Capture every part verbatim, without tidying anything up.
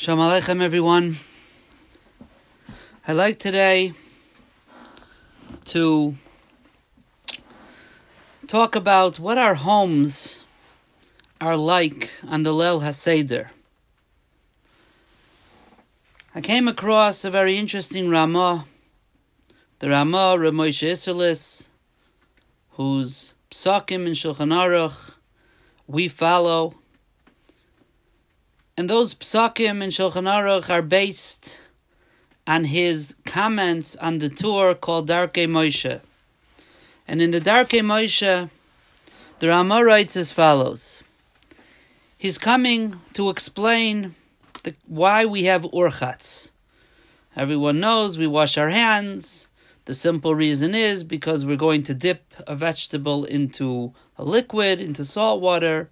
Shalom Aleichem, everyone. I'd like today to talk about what our homes are like on the Leil HaSeder. I came across a very interesting Rama, the Rama, R' Moshe Isserles, whose psakim in Shulchan Aruch we follow. And those psakim in Shulchan Aruch are based on his comments on the Torah called Darkei Moshe. And in the Darkei Moshe, the Rama writes as follows. He's coming to explain the, why we have Urchatz. Everyone knows we wash our hands. The simple reason is because we're going to dip a vegetable into a liquid, into salt water.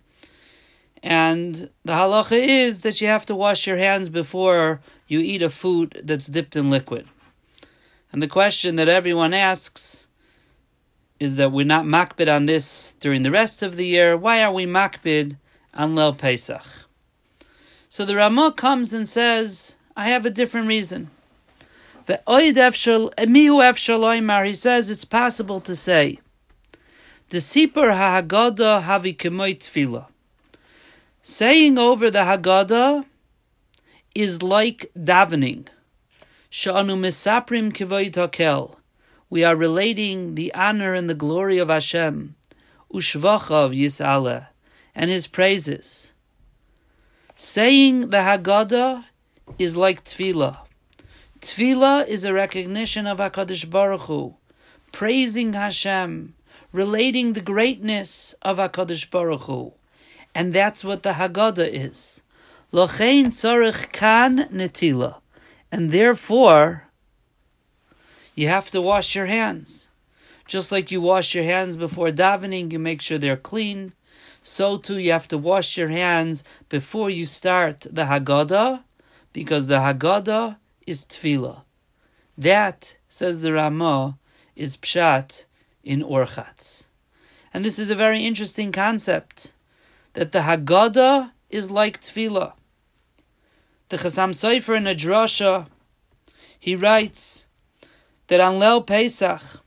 And the halacha is that you have to wash your hands before you eat a food that's dipped in liquid. And the question that everyone asks is that we're not makbid on this during the rest of the year. Why are we makbid on Lel Pesach? So the Rama comes and says, I have a different reason. He says it's possible to say, the Sipur Haggadah havi kemoy Tvila. Saying over the Haggadah is like davening. She'anu misaprim kivayit hakel. We are relating the honor and the glory of Hashem, ushvachav yis'aleh, and His praises. Saying the Haggadah is like Tvila. Tvila is a recognition of Hakadosh Baruch Hu, praising Hashem, relating the greatness of Hakadosh Baruch Hu. And that's what the Haggadah is. L'chein tzarich kan netila. And therefore, you have to wash your hands. Just like you wash your hands before davening, you make sure they're clean. So too, you have to wash your hands before you start the Haggadah, because the Haggadah is Tefillah. That, says the Rama, is Pshat in Urchatz. And this is a very interesting concept, that the Haggadah is like Tefillah. The Chasam Sofer in a drasha, he writes that on Lel Pesach,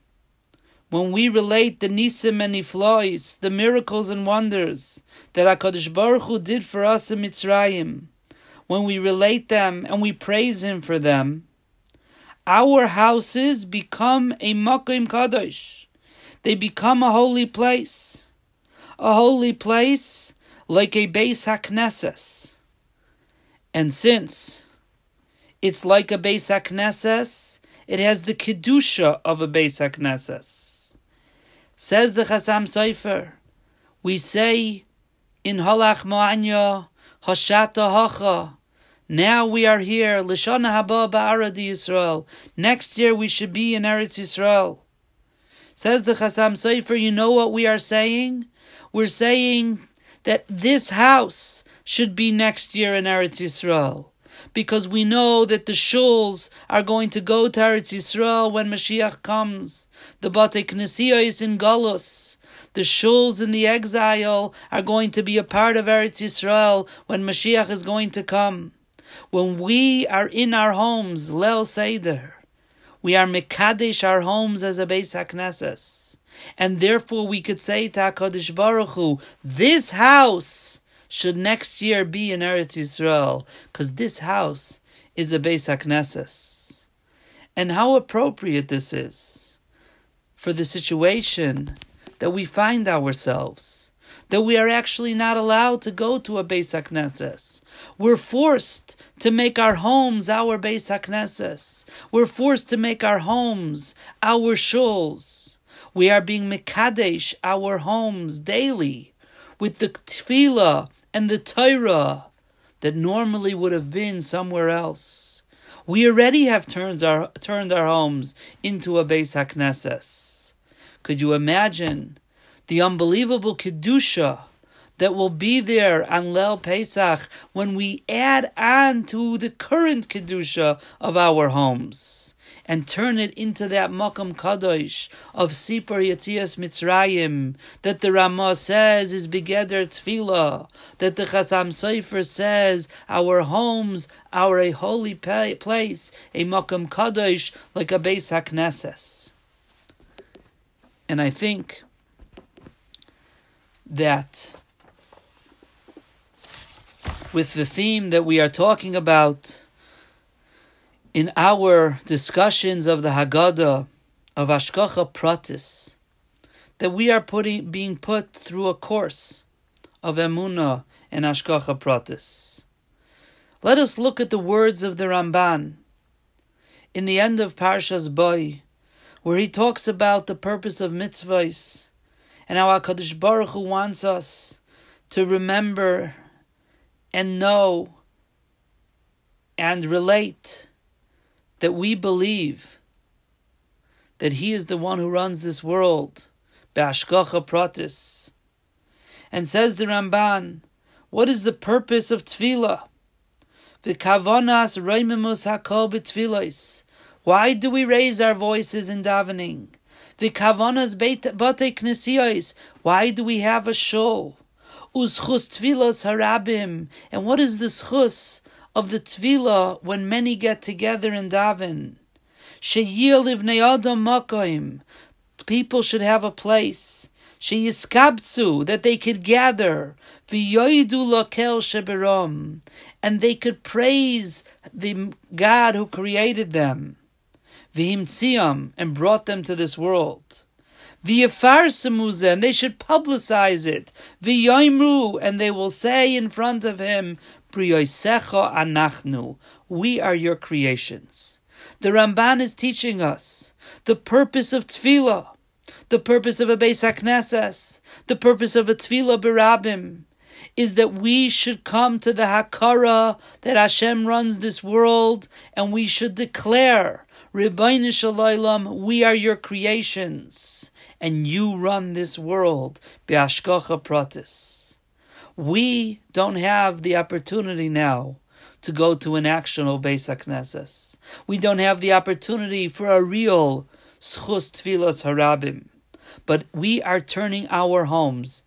when we relate the Nisim and Niflois, the miracles and wonders that HaKadosh Baruch Hu did for us in Mitzrayim, when we relate them and we praise Him for them, our houses become a Mekom Kadosh. They become a holy place. A holy place like a Beis HaKnesses. And since it's like a Beis HaKnesses, it has the Kedusha of a Beis HaKnesses. Says the Chasam Sofer, we say in Halachma Anya, Hashata Hacha, now we are here, L'Shana Haba'ah B'Eretz Yisrael. Next year we should be in Eretz Yisrael. Says the Chasam Sofer, you know what we are saying? We're saying that this house should be next year in Eretz Yisrael, because we know that the shuls are going to go to Eretz Yisrael when Mashiach comes. The Batei Knessiyos in Golos, the shuls in the exile, are going to be a part of Eretz Yisrael when Mashiach is going to come. When we are in our homes, Leil HaSeder, we are Mekadesh our homes as a Beis HaKnesses. And therefore we could say to HaKadosh Baruch Hu, this house should next year be in Eretz Yisrael, because this house is a Beis HaKnesses. And how appropriate this is for the situation that we find ourselves, that we are actually not allowed to go to a Beis HaKnesses. We're forced to make our homes our Beis HaKnesses. We're forced to make our homes our shuls. We are being mekadesh our homes daily with the tefillah and the Torah that normally would have been somewhere else. We already have turns our, turned our homes into a Beis HaKnesses. Could you imagine the unbelievable Kedusha that will be there on Leil Pesach when we add on to the current Kedusha of our homes? and turn it into that Mekom Kadosh of Sipur Yetzias Mitzrayim that the Rama says is Begeder Tefilah, that the Chasam Sofer says our homes are a holy place, a Mekom Kadosh like a Beis HaKnesses. And I think that with the theme that we are talking about in our discussions of the Haggadah of Ashkocha Pratis, that we are putting being put through a course of Emunah and Ashkocha Pratis. Let us look at the words of the Ramban in the end of Parshas Boi, where he talks about the purpose of mitzvahs and how Hakadosh Baruch Hu wants us to remember and know and relate that we believe that He is the one who runs this world, B'Ashkocha Pratis. And says the Ramban, what is the purpose of Tvila? V'kavonas roimimus hakol b'tfilos. Why do we raise our voices in davening? V'kavonas batei knessiyos. Why do we have a shul? Uzchus tvilas harabim. And what is the schus of the tvila when many get together and daven? Sheyil livnei adam makoim. People should have a place. Sheyiskabtsu, that they could gather. V'yoidu lakel sheberom. And they could praise the God who created them. V'himtziam, and brought them to this world. V'yefarsimuza, and they should publicize it. V'yoimru, and they will say in front of him, B'yoisecha anachnu, we are your creations. The Ramban is teaching us the purpose of tefillah, the purpose of a Beis HaKnesses, the purpose of a tefillah b'rabim, is that we should come to the Hakara that Hashem runs this world, and we should declare, Ribono Shel Olam, we are your creations, and you run this world, B'Ashkocha Pratis. We don't have the opportunity now to go to an actual Beis HaKnesses. We don't have the opportunity for a real Schus Tfilas Harabim. But we are turning our homes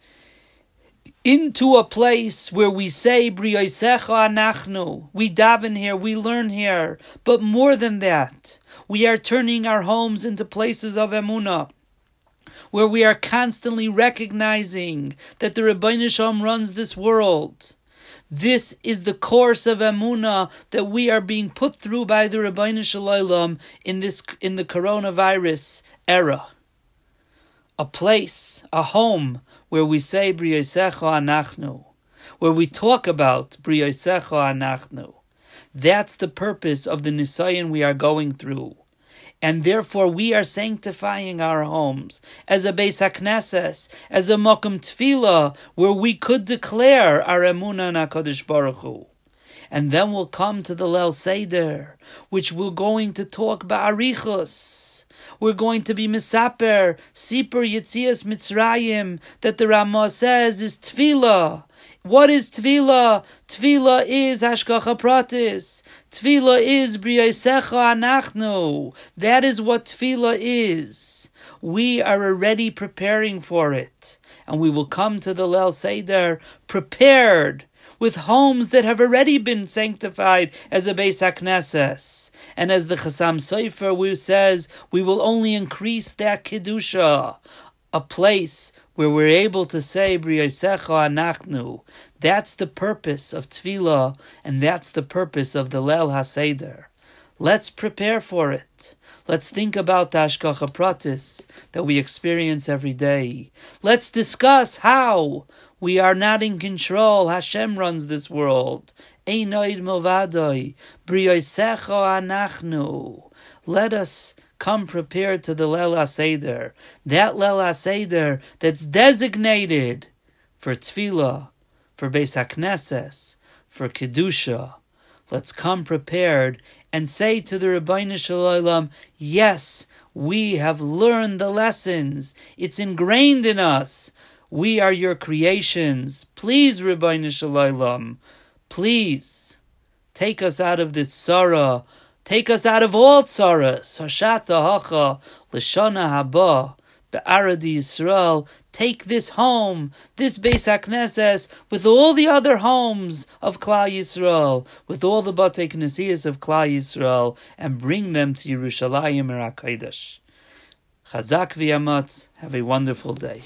into a place where we say, B'Yosecha Anachnu, we daven here, we learn here. But more than that, we are turning our homes into places of Emunah, where we are constantly recognizing that the Ribono Shel Olam runs this world. This is the course of Emunah that we are being put through by the Ribono Shel Olam in this in the coronavirus era. A place, a home, where we say B'Yosecha Anachnu, where we talk about B'Yosecha Anachnu. That's the purpose of the Nisayon we are going through. And therefore we are sanctifying our homes as a Beis HaKnesses, as a Mekom Tefillah, where we could declare our Emunah and HaKadosh Baruch Hu. And then we'll come to the Leil HaSeder, which we're going to talk Ba'arichos. We're going to be Misaper, Sipur Yetzias Mitzrayim, that the Rama says is Tvila. What is Tvila? Tvila is Hashkacha Pratis. Tvila is B'Yosecha Anachnu. That is what Tvila is. We are already preparing for it. And we will come to the Leil HaSeder prepared, with homes that have already been sanctified as a Beis HaKnesses. And as the Chasam Sofer we says, we will only increase that Kedusha, a place where we're able to say, B'Yosecha Anachnu. That's the purpose of Tefillah, and that's the purpose of the Leil HaSeder. Let's prepare for it. Let's think about the Ashkocha Pratis that we experience every day. Let's discuss how we are not in control. Hashem runs this world. Ein od milvadoi, B'Yosecha Anachnu. Let us come prepared to the Leil HaSeder, that Leil HaSeder that's designated for Tefillah, for Beis HaKnesses, for Kedusha. Let's come prepared and say to the Ribono Shel Olam, yes, we have learned the lessons. It's ingrained in us. We are your creations. Please, Ribono Shel Olam, please take us out of this sorrow, Take us out of all tzaras. Hashata hacha l'shana haba'ah b'Eretz Yisrael. Take this home, this Beis HaKnesses, with all the other homes of Klal Yisrael, with all the Batei Knessiyos of Klal Yisrael, and bring them to Yerushalayim or HaKadosh. Chazak v'yamatz. Have a wonderful day.